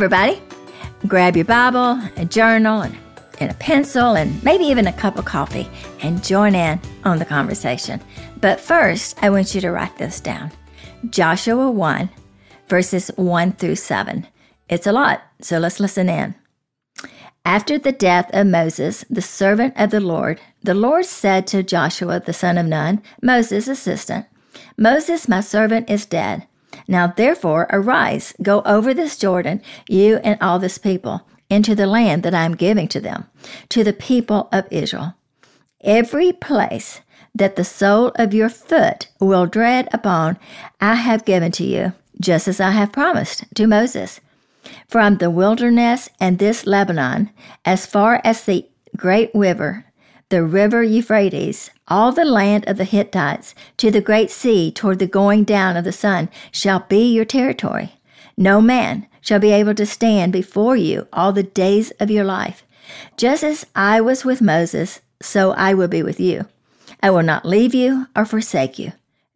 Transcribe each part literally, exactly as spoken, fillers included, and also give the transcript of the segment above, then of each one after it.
everybody. Grab your Bible, a journal, and, and a pencil, and maybe even a cup of coffee, and join in on the conversation. But first, I want you to write this down. Joshua one, verses one through seven. It's a lot, so let's listen in. After the death of Moses, the servant of the Lord, the Lord said to Joshua, the son of Nun, Moses' assistant, Moses, my servant, is dead. Now therefore arise, go over this Jordan, you and all this people, into the land that I am giving to them, to the people of Israel. Every place that the sole of your foot will tread upon, I have given to you, just as I have promised to Moses. From the wilderness and this Lebanon, as far as the great river, the river Euphrates, all the land of the Hittites, to the great sea toward the going down of the sun, shall be your territory. No man shall be able to stand before you all the days of your life. Just as I was with Moses, so I will be with you. I will not leave you or forsake you.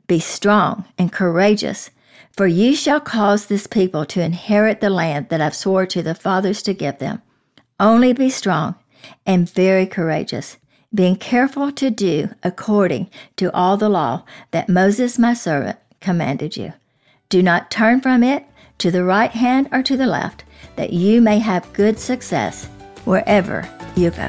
Be strong and courageous, for you shall cause this people to inherit the land that I've swore to the fathers to give them. Only be strong and very courageous, being careful to do according to all the law that Moses my servant commanded you. Do not turn from it to the right hand or to the left, that you may have good success wherever you go.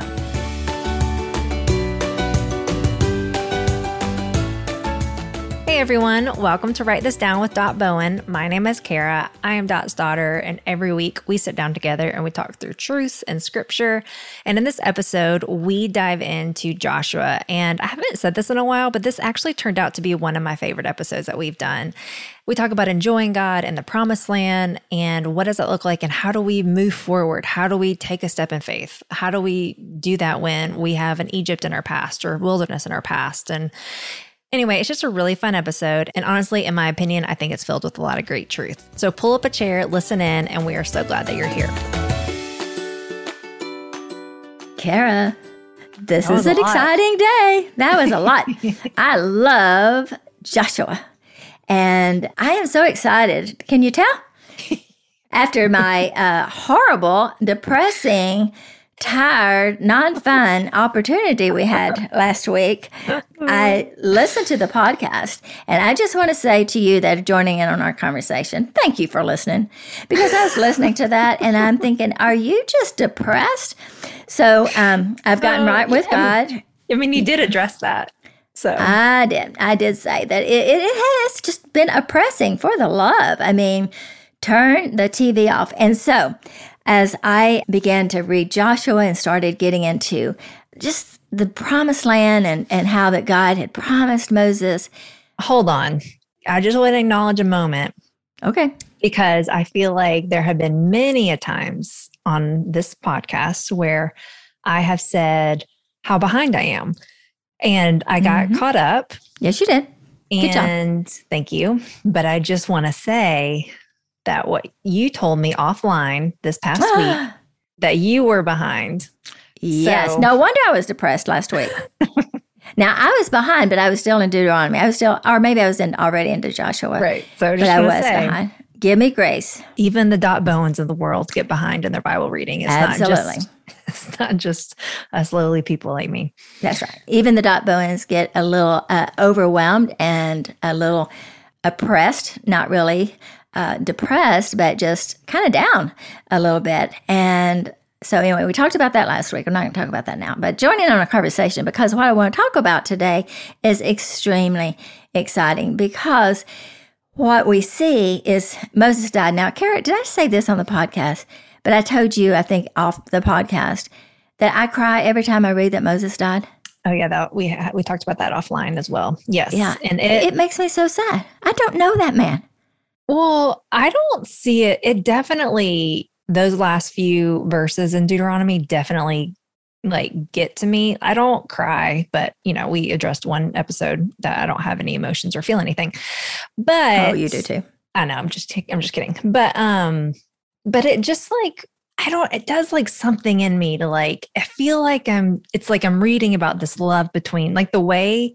Hey everyone, welcome to Write This Down with Dot Bowen. My name is Kara. I am Dot's daughter, and every week we sit down together and we talk through truth and scripture. And in this episode, we dive into Joshua. And I haven't said this in a while, but this actually turned out to be one of my favorite episodes that we've done. We talk about enjoying God and the Promised Land, and what does it look like, and how do we move forward? How do we take a step in faith? How do we do that when we have an Egypt in our past or wilderness in our past? And anyway, it's just a really fun episode, and honestly, in my opinion, I think it's filled with a lot of great truth. So pull up a chair, listen in, and we are so glad that you're here. Kara, this is an exciting day. That was a lot. I love Joshua, and I am so excited. Can you tell? After my uh, horrible, depressing tired, non-fun opportunity we had last week, I listened to the podcast, and I just want to say to you that are joining in on our conversation, thank you for listening, because I was listening to that, and I'm thinking, are you just depressed? So um, I've gotten right with God. I mean, you did address that. So I did. I did say that it, it has just been oppressing for the love. I mean, turn the T V off. And so as I began to read Joshua and started getting into just the Promised Land and, and how that God had promised Moses. Hold on. I just want to acknowledge a moment. Okay. Because I feel like there have been many a times on this podcast where I have said how behind I am. And I got mm-hmm. caught up. Yes, you did. Good and job. Thank you. But I just want to say that what you told me offline this past week, that you were behind. Yes. So. No wonder I was depressed last week. Now, I was behind, but I was still in Deuteronomy. I was still, or maybe I was in, already into Joshua. Right. So just but I was say, behind. Give me grace. Even the Dot Bowens of the world get behind in their Bible reading. It's Absolutely. Not just, it's not just us lowly people like me. That's right. Even the Dot Bowens get a little uh, overwhelmed and a little oppressed, not really Uh, depressed, but just kind of down a little bit. And so anyway, we talked about that last week. I'm not going to talk about that now, but join in on a conversation, because what I want to talk about today is extremely exciting, because what we see is Moses died. Now, Kara, did I say this on the podcast? But I told you, I think off the podcast, that I cry every time I read that Moses died. Oh, yeah, that, we we talked about that offline as well. Yes. Yeah, and it, it makes me so sad. I don't know that man. Well, I don't see it. It definitely, those last few verses in Deuteronomy definitely like get to me. I don't cry, but you know, we addressed one episode that I don't have any emotions or feel anything. But oh, you do too. I know. I'm just, I'm just kidding. But, um, but it just like, I don't, it does like something in me to like, I feel like I'm, it's like I'm reading about this love between like the way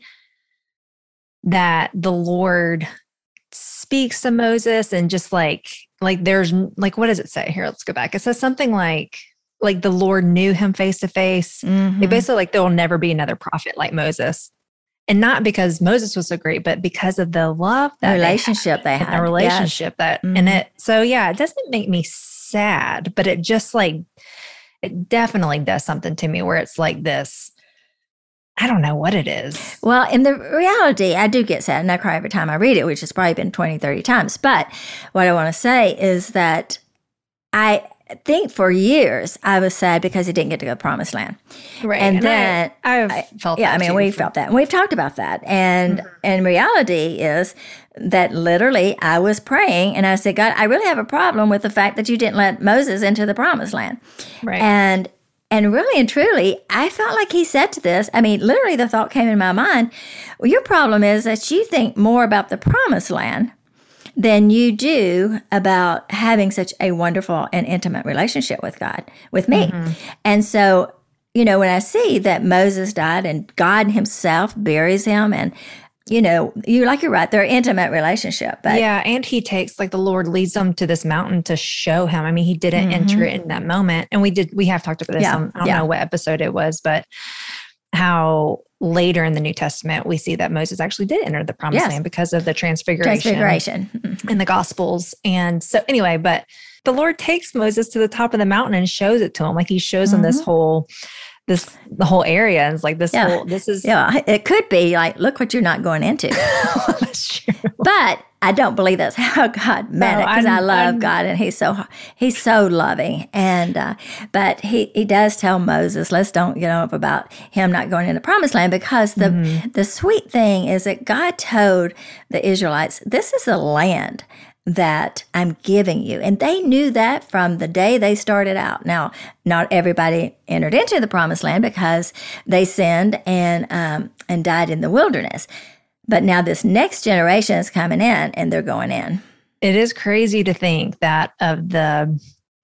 that the Lord speaks to Moses, and just like like there's like, what does it say here? Let's go back. It says something like, like the Lord knew him face to face. Mm-hmm. Like basically like, there'll never be another prophet like Moses. And not because Moses was so great, but because of the love, that relationship they had, they had. The relationship yes. that, mm-hmm. and it, so yeah, it doesn't make me sad, but it just like, it definitely does something to me where it's like this, I don't know what it is. Well, in the reality, I do get sad and I cry every time I read it, which has probably been twenty, thirty times. But what I want to say is that I, I think for years I was sad because he didn't get to go to Promised Land. Right. And, and then I, I've felt I, yeah, that. Yeah, I mean, we felt that. And we've talked about that. And mm-hmm. and reality is that literally I was praying and I said, God, I really have a problem with the fact that you didn't let Moses into the Promised Land. Right. And and really and truly, I felt like he said to this, I mean, literally the thought came in my mind, well, your problem is that you think more about the Promised Land than you do about having such a wonderful and intimate relationship with God, with me. Mm-hmm. And so, you know, when I see that Moses died and God himself buries him and, you know, you like you're right, they're an intimate relationship. But yeah, and he takes, like the Lord leads them to this mountain to show him. I mean, he didn't mm-hmm. enter it in that moment. And we did, we have talked about this. Yeah. On, I don't yeah. know what episode it was, but how later in the New Testament, we see that Moses actually did enter the Promised yes. Land because of the transfiguration, transfiguration. Mm-hmm. in the Gospels. And so anyway, but the Lord takes Moses to the top of the mountain and shows it to him. Like he shows mm-hmm. him this whole, this, the whole area. And it's like this yeah. whole, this is. Yeah, it could be like, look what you're not going into. That's true. But I don't believe that's how God meant no, it because I love I'm, God and he's so he's so loving. And uh, but he, he does tell Moses, let's don't get up about him not going into the Promised Land because the mm-hmm. the sweet thing is that God told the Israelites, this is the land that I'm giving you. And they knew that from the day they started out. Now, not everybody entered into the Promised Land because they sinned and um, and died in the wilderness. But now this next generation is coming in and they're going in. It is crazy to think that of the,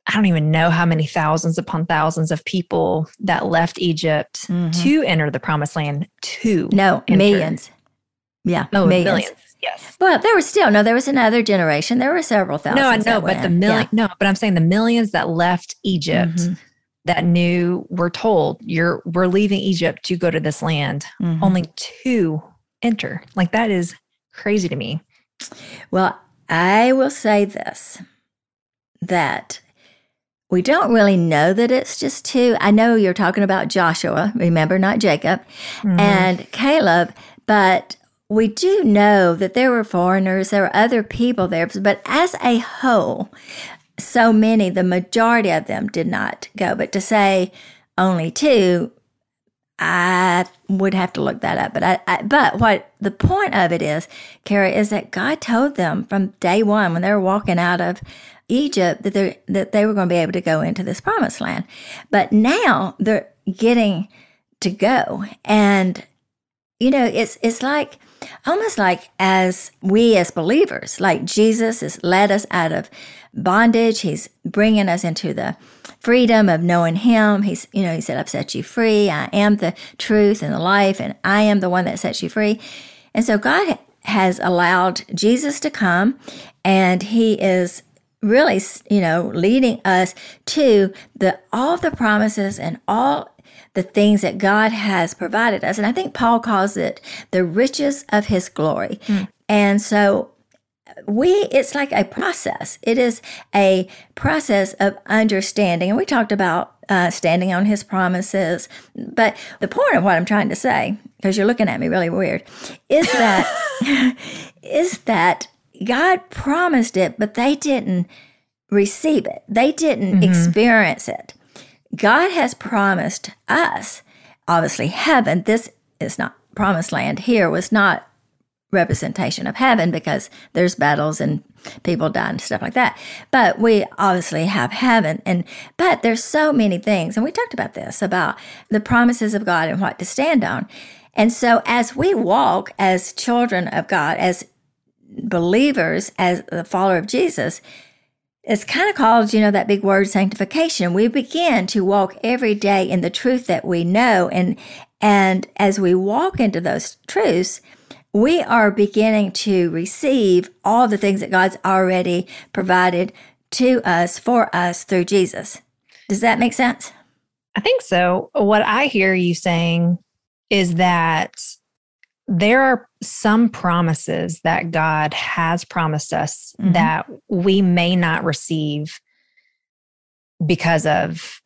I don't even know how many thousands upon thousands of people that left Egypt mm-hmm. to enter the Promised Land, to No, enter. millions. Yeah, oh, millions. millions. Yes. Well, there was still, no, there was another generation. There were several thousands. No, I know, but the million, yeah. no, but I'm saying the millions that left Egypt mm-hmm. that knew, were told, you're, we're leaving Egypt to go to this land. Mm-hmm. Only two enter. Like that is crazy to me. Well, I will say this, that we don't really know that it's just two. I know you're talking about Joshua, remember, not Jacob, mm. and Caleb, but we do know that there were foreigners, there were other people there, but as a whole, so many, the majority of them did not go. But to say only two, I would have to look that up, but I, I but what the point of it is, Kara, is that God told them from day one when they were walking out of Egypt that they that they were going to be able to go into this Promised Land, but now they're getting to go, and you know it's it's like almost like as we as believers, like Jesus has led us out of bondage, he's bringing us into the freedom of knowing him. He's, you know, he said, I've set you free. I am the truth and the life, and I am the one that sets you free. And so God has allowed Jesus to come, and he is really, you know, leading us to the all the promises and all the things that God has provided us. And I think Paul calls it the riches of his glory. Mm. And so we, it's like a process. It is a process of understanding. And we talked about uh, standing on his promises. But the point of what I'm trying to say, because you're looking at me really weird, is that is that God promised it, but they didn't receive it. They didn't mm-hmm. experience it. God has promised us, obviously, heaven. This is not Promised Land here, was not representation of heaven because there's battles and people die and stuff like that. But we obviously have heaven, and but there's so many things, and we talked about this, about the promises of God and what to stand on. And so as we walk as children of God, as believers, as the follower of Jesus, it's kind of called, you know, that big word, sanctification. We begin to walk every day in the truth that we know, and and as we walk into those truths, we are beginning to receive all the things that God's already provided to us, for us, through Jesus. Does that make sense? I think so. What I hear you saying is that there are some promises that God has promised us mm-hmm. that we may not receive because of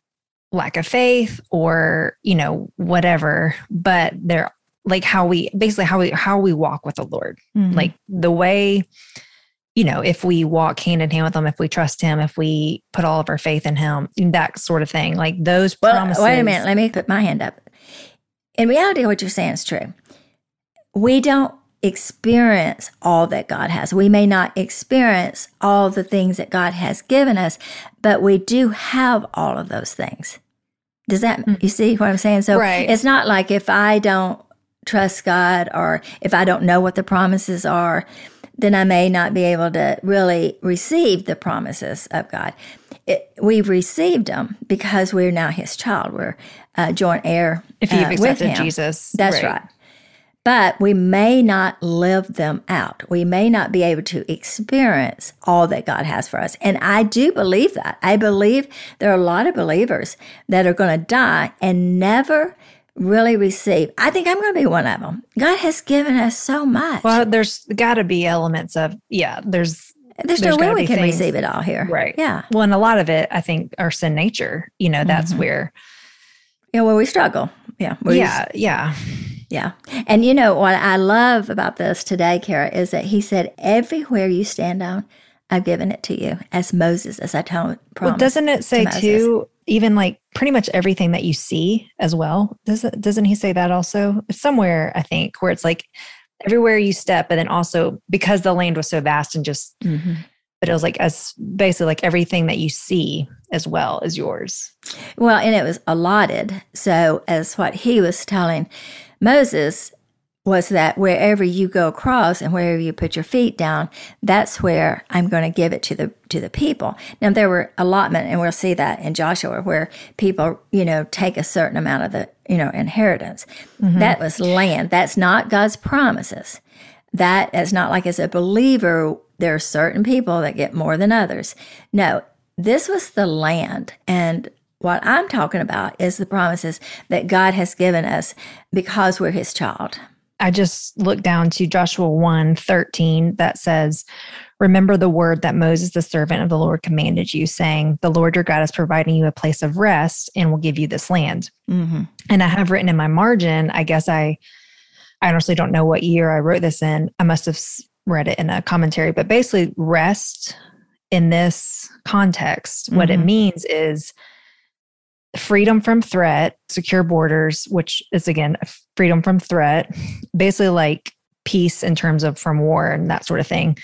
lack of faith or, you know, whatever, but they're like how we, basically how we, how we walk with the Lord, mm-hmm. like the way, you know, if we walk hand in hand with him, if we trust him, if we put all of our faith in him, that sort of thing, like those well, promises. Wait a minute. Let me put my hand up. In reality, what you're saying is true. We don't experience all that God has. We may not experience all the things that God has given us, but we do have all of those things. Does that, mm-hmm. you see what I'm saying? So right. It's not like if I don't trust God or if I don't know what the promises are, then I may not be able to really receive the promises of God. It, we've received them because we're now his child. We're uh, joint heir with him. If you've uh, accepted Jesus. That's right. right. But we may not live them out. We may not be able to experience all that God has for us. And I do believe that. I believe there are a lot of believers that are going to die and never really receive. I think I'm going to be one of them. God has given us so much. Well, there's got to be elements of, yeah, there's... There's, there's no way we can things, receive it all here. Right. Yeah. Well, and a lot of it, I think, our sin nature, you know, that's mm-hmm. where... Yeah, where we struggle. Yeah. Yeah, just, yeah. Yeah. And you know, what I love about this today, Kara, is that he said, everywhere you stand on, I've given it to you, as Moses, as I told promised. Well, doesn't it say to too, even like pretty much everything that you see as well? Doesn't, doesn't he say that also? It's somewhere, I think, where it's like everywhere you step, and then also because the land was so vast and just, mm-hmm. but it was like as basically like everything that you see as well is yours. Well, and it was allotted. So as what he was telling Moses was that wherever you go across and wherever you put your feet down, that's where I'm going to give it to the to the people. Now, there were allotment, and we'll see that in Joshua, where people, you know, take a certain amount of the, you know, inheritance. Mm-hmm. That was land. That's not God's promises. That is not like as a believer, there are certain people that get more than others. No, this was the land, and what I'm talking about is the promises that God has given us because we're his child. I just looked down to Joshua one thirteen that says, remember the word that Moses, the servant of the Lord, commanded you, saying, the Lord your God is providing you a place of rest and will give you this land. Mm-hmm. And I have written in my margin, I guess I, I honestly don't know what year I wrote this in. I must have read it in a commentary, but basically rest in this context, mm-hmm. what it means is freedom from threat, secure borders, which is, again, freedom from threat, basically like peace in terms of from war and that sort of thing,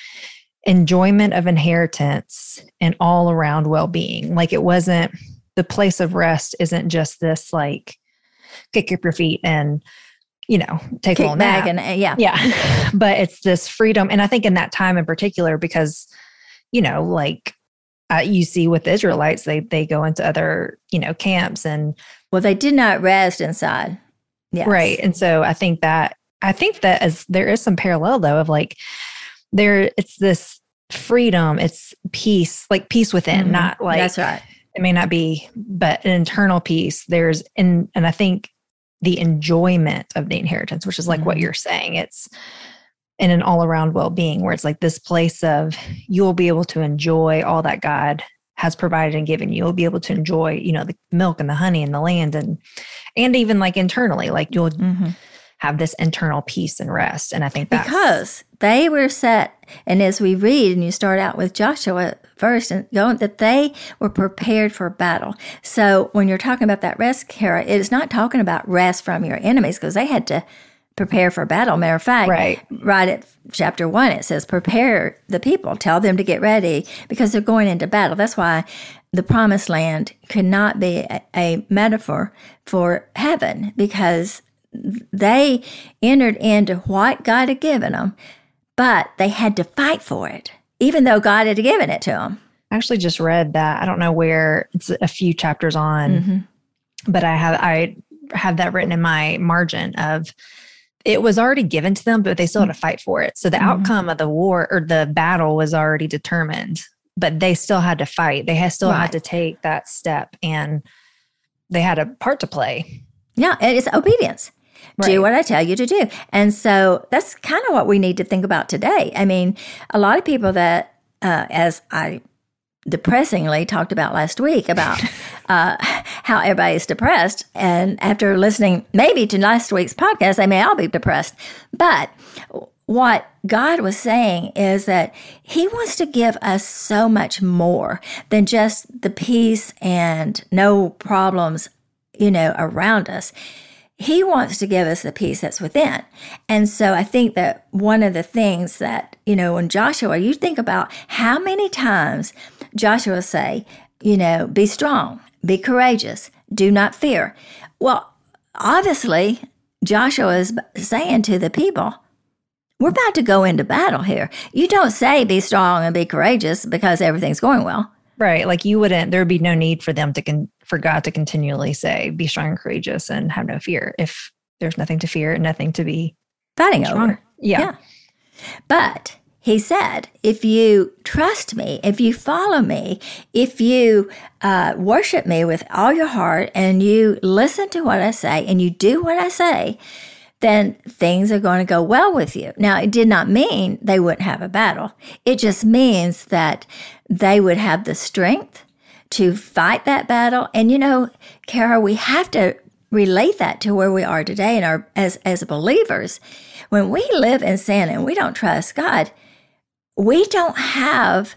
enjoyment of inheritance, and all around well-being. Like it wasn't, the place of rest isn't just this like kick up your feet and, you know, take kick a little nap. And, uh, yeah. Yeah. But it's this freedom. And I think in that time in particular, because, you know, like, Uh, you see with the Israelites, they they go into other, you know, camps and... Well, they did not rest inside. Yes. Right. And so I think that, I think that as there is some parallel though of like, there, it's this freedom, it's peace, like peace within, mm-hmm. not like... That's right. It may not be, but an internal peace. There's, and, and I think the enjoyment of the inheritance, which is like mm-hmm. what you're saying, it's... and an all-around well-being where it's like this place of you'll be able to enjoy all that God has provided and given you. You'll be able to enjoy, you know, the milk and the honey and the land and and even like internally, like you'll mm-hmm. have this internal peace and rest. And I think that's... Because they were set, and as we read, and you start out with Joshua first, and going that they were prepared for battle. So when you're talking about that rest, Kara, it is not talking about rest from your enemies because they had to prepare for battle. Matter of fact, right. right at chapter one, it says, prepare the people, tell them to get ready because they're going into battle. That's why the Promised Land could not be a, a metaphor for heaven because they entered into what God had given them, but they had to fight for it, even though God had given it to them. I actually just read that. I don't know where, it's a few chapters on, mm-hmm. but I have, I have that written in my margin of it was already given to them, but they still had to fight for it. So the mm-hmm. outcome of the war or the battle was already determined, but they still had to fight. They had still right. had to take that step, and they had a part to play. Yeah, it is obedience. Right. Do what I tell you to do. And so that's kind of what we need to think about today. I mean, a lot of people that, uh, as I depressingly talked about last week, about uh, how everybody's depressed. And after listening maybe to last week's podcast, they may all be depressed. But what God was saying is that He wants to give us so much more than just the peace and no problems, you know, around us. He wants to give us the peace that's within. And so I think that one of the things that, you know, when Joshua, you think about how many times Joshua say, you know, be strong, be courageous, do not fear. Well, obviously, Joshua is saying to the people, we're about to go into battle here. You don't say be strong and be courageous because everything's going well. Right. Like you wouldn't, there'd be no need for them to, con- for God to continually say, be strong and courageous and have no fear if there's nothing to fear and nothing to be fighting over. Yeah. yeah. But He said, if you trust me, if you follow me, if you uh, worship me with all your heart and you listen to what I say and you do what I say, then things are going to go well with you. Now, it did not mean they wouldn't have a battle. It just means that they would have the strength to fight that battle. And, you know, Kara, we have to relate that to where we are today in our, as, as believers. When we live in sin and we don't trust God, we don't have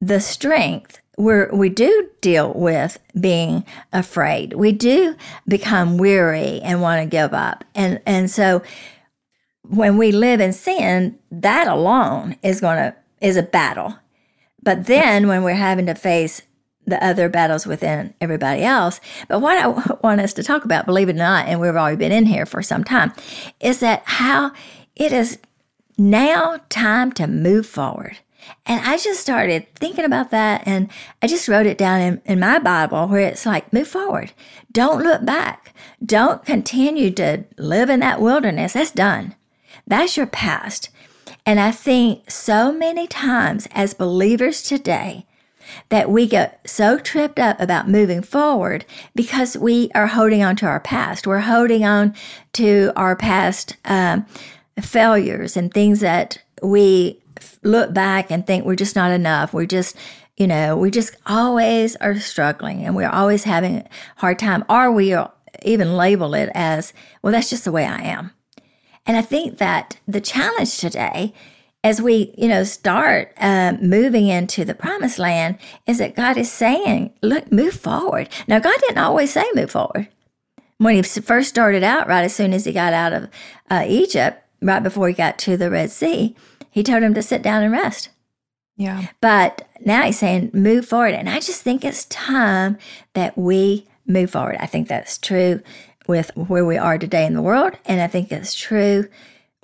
the strength. We're, we do deal with being afraid. We do become weary and want to give up. And and so when we live in sin, that alone is going to is a battle. But then when we're having to face the other battles within everybody else, but what I want us to talk about, believe it or not, and we've already been in here for some time, is that how it is now time to move forward. And I just started thinking about that, and I just wrote it down in, in my Bible where it's like, move forward. Don't look back. Don't continue to live in that wilderness. That's done. That's your past. And I think so many times as believers today that we get so tripped up about moving forward because we are holding on to our past. We're holding on to our past um, failures and things that we look back and think we're just not enough. We're just, you know, we just always are struggling and we're always having a hard time. Or we even label it as, well, that's just the way I am. And I think that the challenge today as we, you know, start uh, moving into the Promised Land is that God is saying, look, move forward. Now, God didn't always say move forward. When He first started out, right as soon as He got out of uh, Egypt, right before He got to the Red Sea, He told him to sit down and rest. Yeah. But now He's saying, move forward. And I just think it's time that we move forward. I think that's true with where we are today in the world. And I think it's true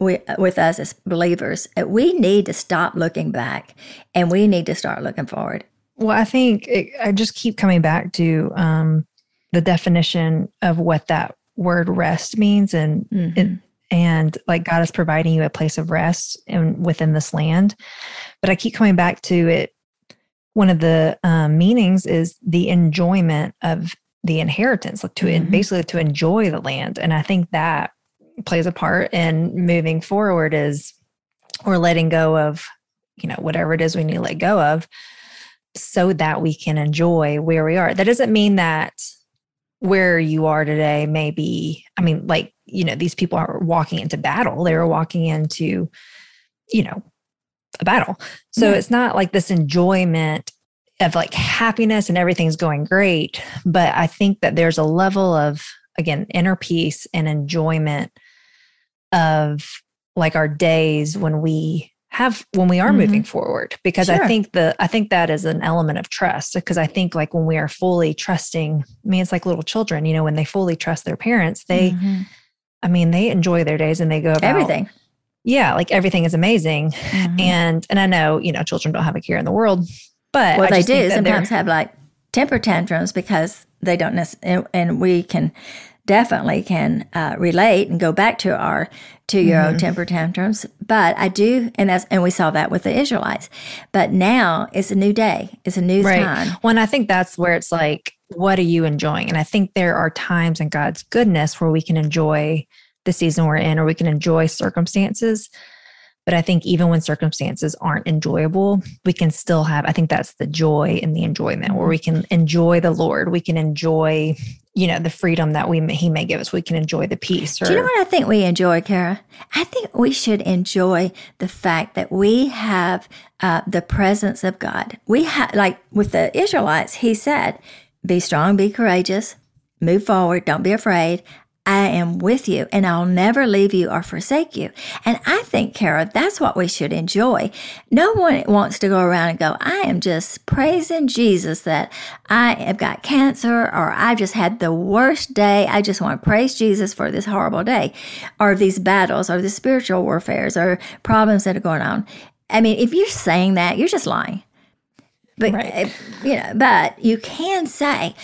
with, with us as believers. We need to stop looking back and we need to start looking forward. Well, I think it, I just keep coming back to um, the definition of what that word rest means. And mm-hmm. it, And like God is providing you a place of rest in, within this land. But I keep coming back to it. One of the um, meanings is the enjoyment of the inheritance, like to mm-hmm. basically to enjoy the land. And I think that plays a part in moving forward is or letting go of, you know, whatever it is we need to let go of so that we can enjoy where we are. That doesn't mean that where you are today may be, I mean, like, you know, these people are walking into battle. They were walking into, you know, a battle. So yeah. It's not like this enjoyment of like happiness and everything's going great. But I think that there's a level of, again, inner peace and enjoyment of like our days when we have, when we are mm-hmm. moving forward, because sure. I think the, I think that is an element of trust, because I think like when we are fully trusting, I mean, it's like little children, you know, when they fully trust their parents, they, mm-hmm. I mean, they enjoy their days and they go about everything. Yeah. Like everything is amazing. Mm-hmm. And, and I know, you know, children don't have a care in the world, but well, I just they do sometimes have like temper tantrums because they don't necessarily, and, and we can definitely can uh, relate and go back to our two-year-old mm-hmm. temper tantrums. But I do, and that's, and we saw that with the Israelites. But now it's a new day. It's a new right. time. Well, and I think that's where it's like, what are you enjoying? And I think there are times in God's goodness where we can enjoy the season we're in, or we can enjoy circumstances. But I think even when circumstances aren't enjoyable, we can still have, I think that's the joy and the enjoyment, where we can enjoy the Lord. We can enjoy, you know, the freedom that we he may give us. We can enjoy the peace. Or, do you know what I think we enjoy, Kara? I think we should enjoy the fact that we have uh, the presence of God. We have, like with the Israelites, he said, be strong, be courageous, move forward, don't be afraid. I am with you, and I'll never leave you or forsake you. And I think, Kara, that's what we should enjoy. No one wants to go around and go, I am just praising Jesus that I have got cancer, or I've just had the worst day. I just want to praise Jesus for this horrible day, or these battles, or the spiritual warfares, or problems that are going on. I mean, if you're saying that, you're just lying. But right. you know, but you can say,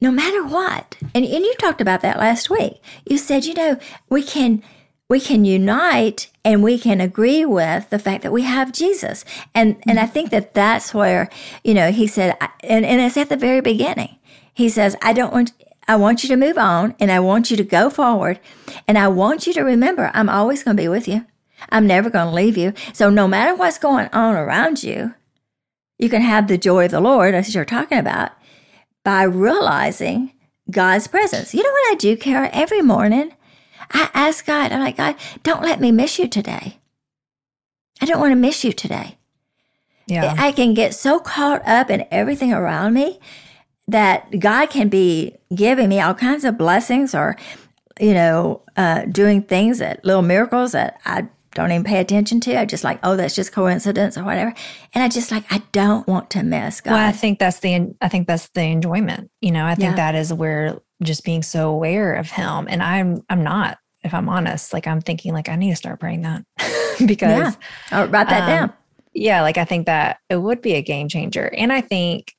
no matter what, and, and you talked about that last week. You said, you know, we can we can unite and we can agree with the fact that we have Jesus. And and I think that that's where, you know, he said, and, and it's at the very beginning. He says, I don't want, I want you to move on, and I want you to go forward, and I want you to remember I'm always going to be with you. I'm never going to leave you. So no matter what's going on around you, you can have the joy of the Lord, as you're talking about, by realizing God's presence. You know what I do, Kara? Every morning, I ask God, I'm like, God, don't let me miss you today. I don't want to miss you today. Yeah. I can get so caught up in everything around me that God can be giving me all kinds of blessings, or, you know, uh, doing things, that little miracles that I don't even pay attention to. I just like, oh, that's just coincidence or whatever. And I just like, I don't want to miss God. Well, I think that's the, I think that's the enjoyment. You know, I think yeah. that is where just being so aware of him. And I'm, I'm not, if I'm honest, like I'm thinking like, I need to start praying that because yeah. I'll write that um, down. Yeah. Like I think that it would be a game changer. And I think,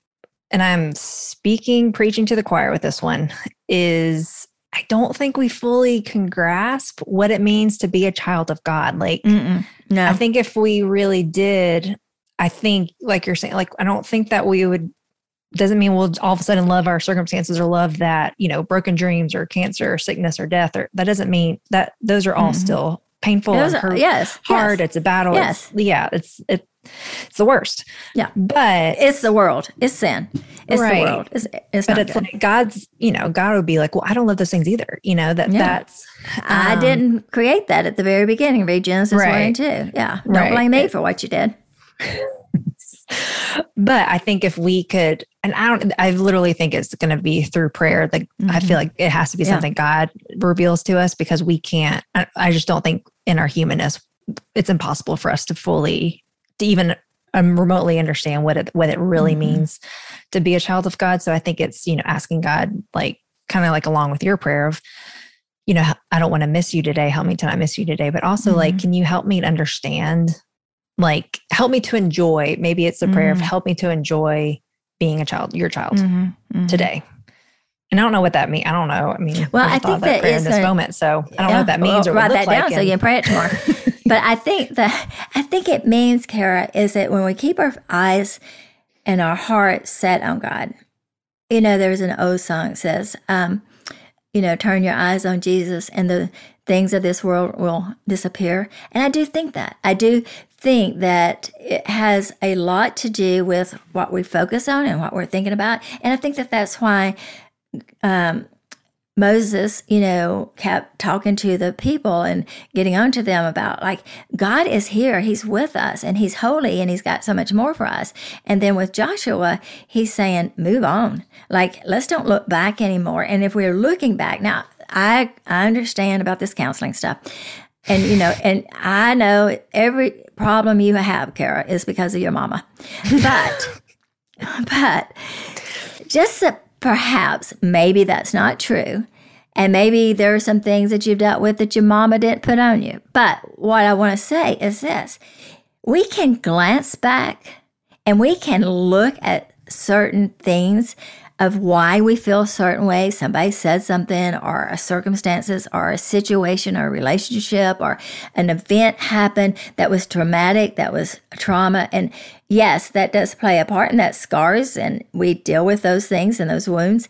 and I'm speaking, preaching to the choir with this one, is I don't think we fully can grasp what it means to be a child of God. Like, no. I think if we really did, I think like you're saying, like, I don't think that we would, doesn't mean we'll all of a sudden love our circumstances or love that, you know, broken dreams or cancer or sickness or death, or that doesn't mean that those are all mm-hmm. still painful and hurt, are, yes, hard. Yes. It's a battle. Yes. It's, yeah. It's, it, it's the worst. Yeah. But it's the world. It's sin. It's right. the world. It's, it's but it's good. Like God's, you know, God would be like, well, I don't love those things either. You know, that yeah. that's. Um, I didn't create that at the very beginning. Read Genesis right. one and two. Yeah. Don't right. blame me it, for what you did. But I think if we could, and I don't, I literally think it's going to be through prayer. Like, mm-hmm. I feel like it has to be yeah. something God reveals to us, because we can't, I, I just don't think in our humanness, it's impossible for us to fully, to even um, remotely understand what it, what it really mm-hmm. means to be a child of God. So I think it's, you know, asking God, like, kind of like along with your prayer of, you know, I don't want to miss you today. Help me to not miss you today. But also mm-hmm. like, can you help me to understand, like, help me to enjoy, maybe it's a mm-hmm. prayer of help me to enjoy being a child, your child mm-hmm. Mm-hmm. today. And I don't know what that means. I don't know. I mean, well, I think that, that is in this a, moment. So I don't yeah, know what that means. Well, or write that down like so you can pray it tomorrow. But I think that, I think it means, Kara, is that when we keep our eyes and our heart set on God, you know, there's an old song that says, um, you know, turn your eyes on Jesus and the things of this world will disappear. And I do think that. I do think that it has a lot to do with what we focus on and what we're thinking about. And I think that that's why Um, Moses, you know, kept talking to the people and getting on to them about, like, God is here. He's with us, and he's holy, and he's got so much more for us. And then with Joshua, he's saying, move on. Like, let's don't look back anymore. And if we're looking back, now, I, I understand about this counseling stuff. And, you know, and I know every problem you have, Kara, is because of your mama. But, but just a perhaps, maybe that's not true. And maybe there are some things that you've dealt with that your mama didn't put on you. But what I want to say is this. We can glance back and we can look at certain things of why we feel a certain way. Somebody said something, or a circumstances, or a situation, or a relationship, or an event happened that was traumatic, that was trauma. And yes, that does play a part, and that scars, and we deal with those things and those wounds.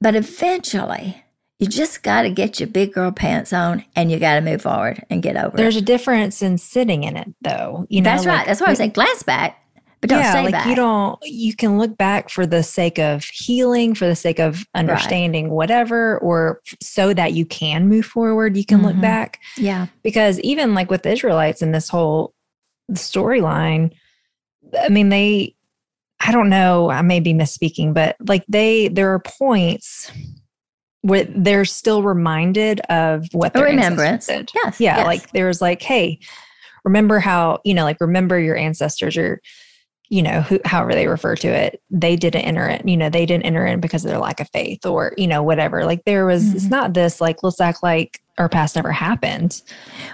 But eventually, you just got to get your big girl pants on, and you got to move forward and get over it. There's a difference in sitting in it, though. You know, that's right. That's why I was saying glance back. But don't yeah, say like that. You don't, you can look back for the sake of healing, for the sake of understanding right. whatever, or so that you can move forward. You can mm-hmm. look back. Yeah. Because even like with the Israelites in this whole storyline, I mean, they, I don't know, I may be misspeaking, but like they, there are points where they're still reminded of what their remembrance did. Yes. Yeah. Yes. Like there was like, hey, remember how, you know, like remember your ancestors or, you know, who, however they refer to it, they didn't enter it, you know, they didn't enter in because of their lack of faith or, you know, whatever. Like there was, mm-hmm. it's not this like, let's act like our past never happened.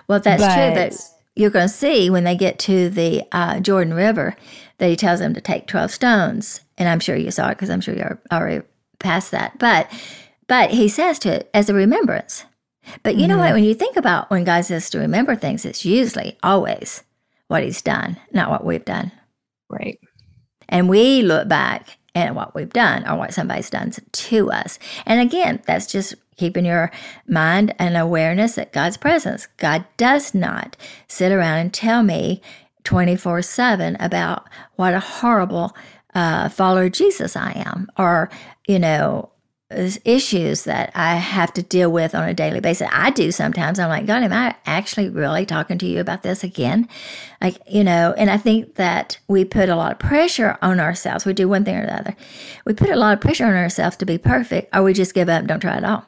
Well, that's but, true. But you're going to see when they get to the uh, Jordan River that he tells them to take twelve stones. And I'm sure you saw it because I'm sure you're already past that. But, but he says to it as a remembrance. But you mm-hmm. know what, when you think about when God says to remember things, it's usually always what he's done, not what we've done. Right. And we look back at what we've done or what somebody's done to us. And again, that's just keeping your mind and awareness at God's presence. God does not sit around and tell me twenty-four seven about what a horrible uh, follower of Jesus I am, or, you know, issues that I have to deal with on a daily basis. I do sometimes. I'm like, God, am I actually really talking to you about this again? Like, you know, and I think that we put a lot of pressure on ourselves. We do one thing or the other. We put a lot of pressure on ourselves to be perfect, or we just give up and don't try at all.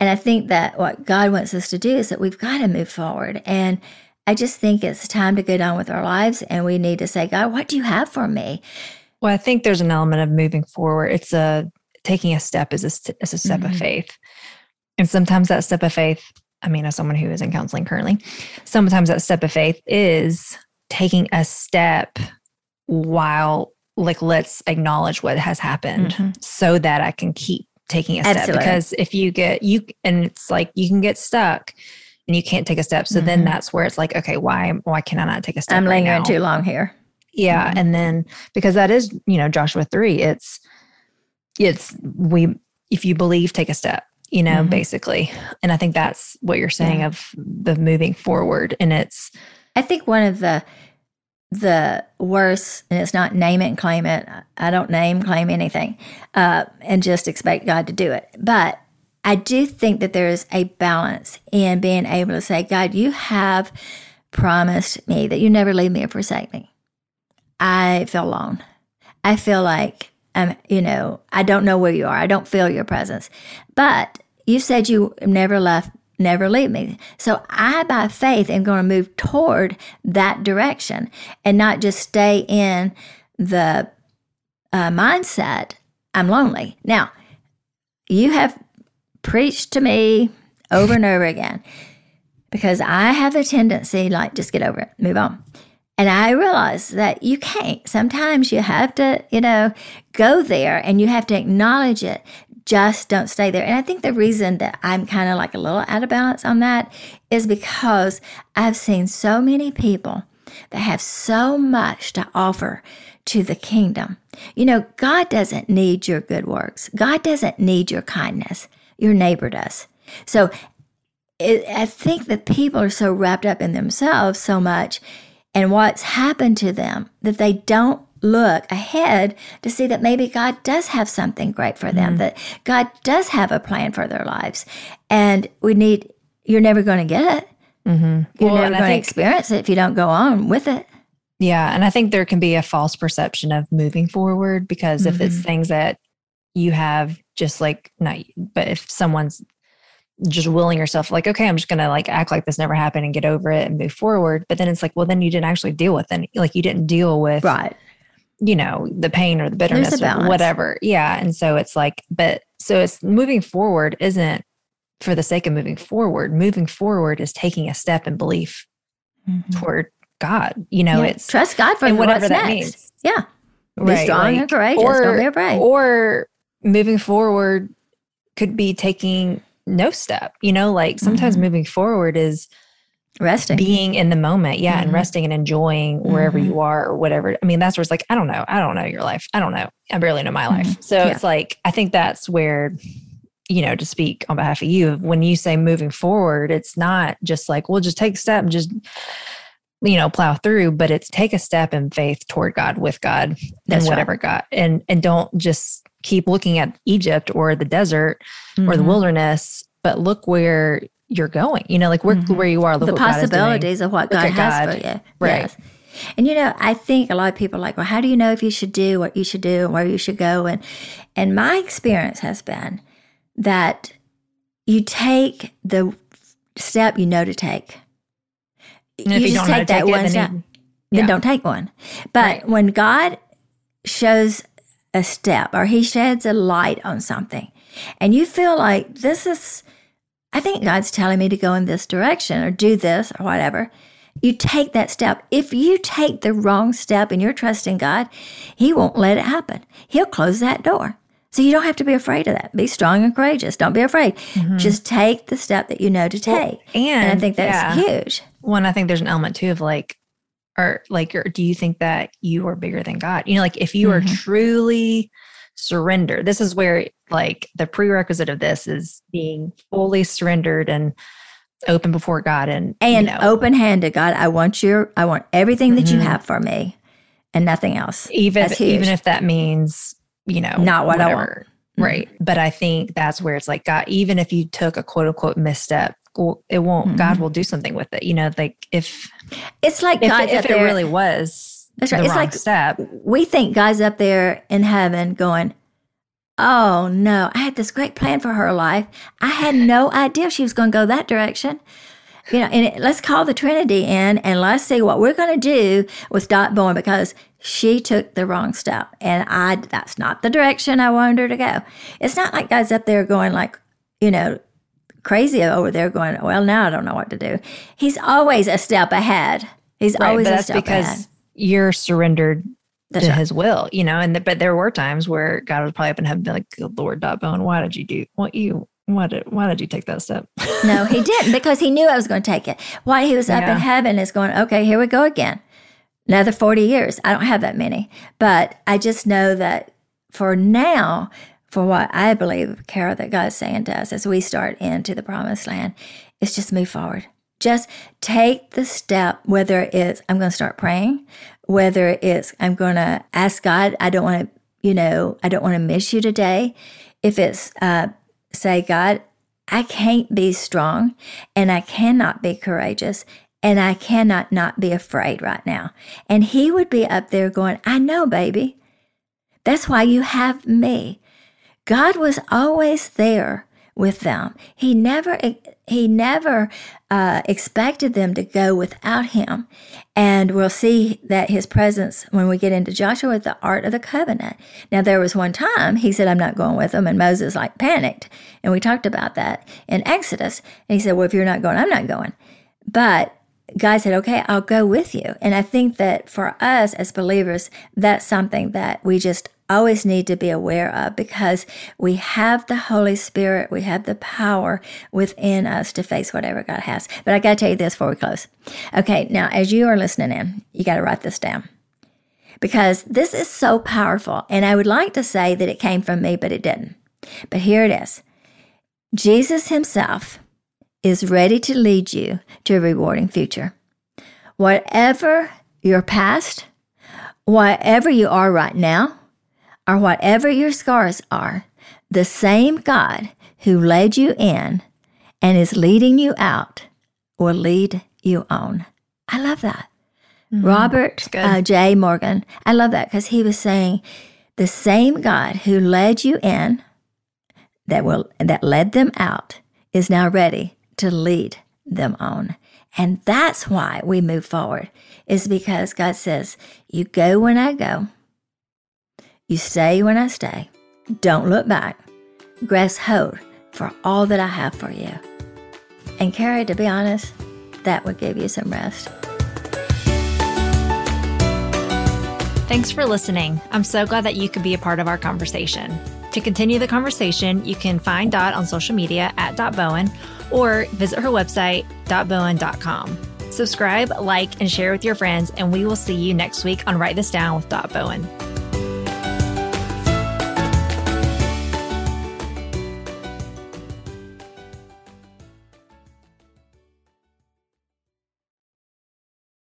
And I think that what God wants us to do is that we've got to move forward. And I just think it's time to get on with our lives, and we need to say, God, what do you have for me? Well, I think there's an element of moving forward. It's a Taking a step is a, is a step mm-hmm. of faith. And sometimes that step of faith, I mean, as someone who is in counseling currently, sometimes that step of faith is taking a step while, like, let's acknowledge what has happened mm-hmm. so that I can keep taking a step. Absolutely. Because if you get, you, and it's like, you can get stuck and you can't take a step. So mm-hmm. then that's where it's like, okay, why, why can I not take a step? I'm right lingering now? Too long here. Yeah. Mm-hmm. And then, because that is, you know, Joshua three, it's, It's we, if you believe, take a step, you know, mm-hmm. basically. And I think that's what you're saying yeah. of the moving forward. And it's, I think one of the, the worst, and it's not name it and claim it. I don't name, claim anything, uh, and just expect God to do it. But I do think that there is a balance in being able to say, God, you have promised me that you never leave me or forsake me. I feel alone. I feel like, Um, you know, I don't know where you are. I don't feel your presence. But you said you never left, never leave me. So I, by faith, am going to move toward that direction and not just stay in the uh, mindset, I'm lonely. Now, you have preached to me over and over again, because I have a tendency, like, just get over it, move on. And I realize that you can't. Sometimes you have to, you know, go there and you have to acknowledge it. Just don't stay there. And I think the reason that I'm kind of like a little out of balance on that is because I've seen so many people that have so much to offer to the kingdom. You know, God doesn't need your good works. God doesn't need your kindness. Your neighbor does. So it, I think that people are so wrapped up in themselves so much and what's happened to them that they don't look ahead to see that maybe God does have something great for them, mm-hmm. that God does have a plan for their lives. And we need, you're never going to get it. Mm-hmm. You're well, never going to experience it if you don't go on with it. Yeah. And I think there can be a false perception of moving forward, because mm-hmm. if it's things that you have, just like, not, but if someone's just willing yourself, like, okay, I'm just going to like act like this never happened and get over it and move forward. But then it's like, well, then you didn't actually deal with it. Like you didn't deal with, right. you know, the pain or the bitterness or whatever. Yeah. And so it's like, but so it's moving forward isn't for the sake of moving forward. Moving forward is taking a step in belief mm-hmm. toward God. You know, yeah. it's trust God for whatever that means. Yeah. Right, be strong like, and courageous. Or, don't be afraid. Or moving forward could be taking no step. You know, like sometimes mm-hmm. moving forward is resting, being in the moment. Yeah. Mm-hmm. And resting and enjoying wherever mm-hmm. you are or whatever. I mean, that's where it's like, I don't know. I don't know your life. I don't know. I barely know my mm-hmm. life. So yeah. it's like, I think that's where, you know, to speak on behalf of you, when you say moving forward, it's not just like, well, just take a step and just, you know, plow through, but it's take a step in faith toward God, with God, that's and whatever right. God, and, and don't just keep looking at Egypt or the desert mm-hmm. or the wilderness, but look where you're going, you know, like look mm-hmm. where you are. Look the possibilities of what look God has God. For you. Right. Yes. And, you know, I think a lot of people are like, well, how do you know if you should do what you should do and where you should go? And, and my experience has been that you take the step you know to take. And you, you just take that one step, then, yeah. then don't take one. But right. when God shows a step or he sheds a light on something and you feel like this is, I think God's telling me to go in this direction or do this or whatever, you take that step. If you take the wrong step and you're trusting God, he won't let it happen. He'll close that door. So you don't have to be afraid of that. Be strong and courageous. Don't be afraid. Mm-hmm. Just take the step that you know to take. Well, and, and I think that's yeah. huge. Well, and I think there's an element too of like, or like, or do you think that you are bigger than God? You know, like if you mm-hmm. are truly surrendered, this is where like the prerequisite of this is being fully surrendered and open before God and and you know. Open-handed. God, I want your, I want everything that mm-hmm. you have for me, and nothing else. Even if, even if that means you know not what whatever. I want, mm-hmm. right? But I think that's where it's like God. Even if you took a quote unquote misstep. It won't, mm-hmm. God will do something with it. You know, like if it's like, if, God's if, up if there, it really was that's right. the it's wrong like step. We think God's up there in heaven going, oh no, I had this great plan for her life. I had no idea she was going to go that direction. You know, and it, let's call the Trinity in and let's see what we're going to do with Dot Bowen because she took the wrong step. And I, that's not the direction I wanted her to go. It's not like God's up there going like, you know, crazy over there going, well, now I don't know what to do. He's always a step ahead. He's right, always a step ahead. That's because you're surrendered that's to right. his will, you know, and the, but there were times where God was probably up in heaven like, good Lord, Dot Bowen, why did you do what you, why did, why did you take that step? No, he didn't because he knew I was going to take it. Why he was up yeah. in heaven is going, okay, here we go again. Another forty years. I don't have that many, but I just know that for now, for what I believe, Kara, that God's saying to us as we start into the Promised Land, is just move forward. Just take the step, whether it's I'm going to start praying, whether it's I'm going to ask God, I don't want to, you know, I don't want to miss you today. If it's uh, say, God, I can't be strong and I cannot be courageous and I cannot not be afraid right now. And he would be up there going, I know, baby. That's why you have me. God was always there with them. He never he never uh, expected them to go without him. And we'll see that his presence, when we get into Joshua, the Ark of the Covenant. Now, there was one time he said, I'm not going with them. And Moses like panicked. And we talked about that in Exodus. And he said, well, if you're not going, I'm not going. But God said, okay, I'll go with you. And I think that for us as believers, that's something that we just always need to be aware of because we have the Holy Spirit. We have the power within us to face whatever God has. But I got to tell you this before we close. Okay, now as you are listening in, you got to write this down because this is so powerful. And I would like to say that it came from me, but it didn't. But here it is. Jesus himself is ready to lead you to a rewarding future. Whatever your past, whatever you are right now, or whatever your scars are, the same God who led you in and is leading you out will lead you on. I love that. Mm-hmm. Robert uh, J. Morgan, I love that because he was saying the same God who led you in, that will that led them out, is now ready to lead them on. And that's why we move forward, is because God says, you go when I go. You stay when I stay. Don't look back. Grasp hold for all that I have for you. And Kara, to be honest, that would give you some rest. Thanks for listening. I'm so glad that you could be a part of our conversation. To continue the conversation, you can find Dot on social media at Dot Bowen or visit her website, dot bowen dot com. Subscribe, like, and share with your friends, and we will see you next week on Write This Down with Dot Bowen.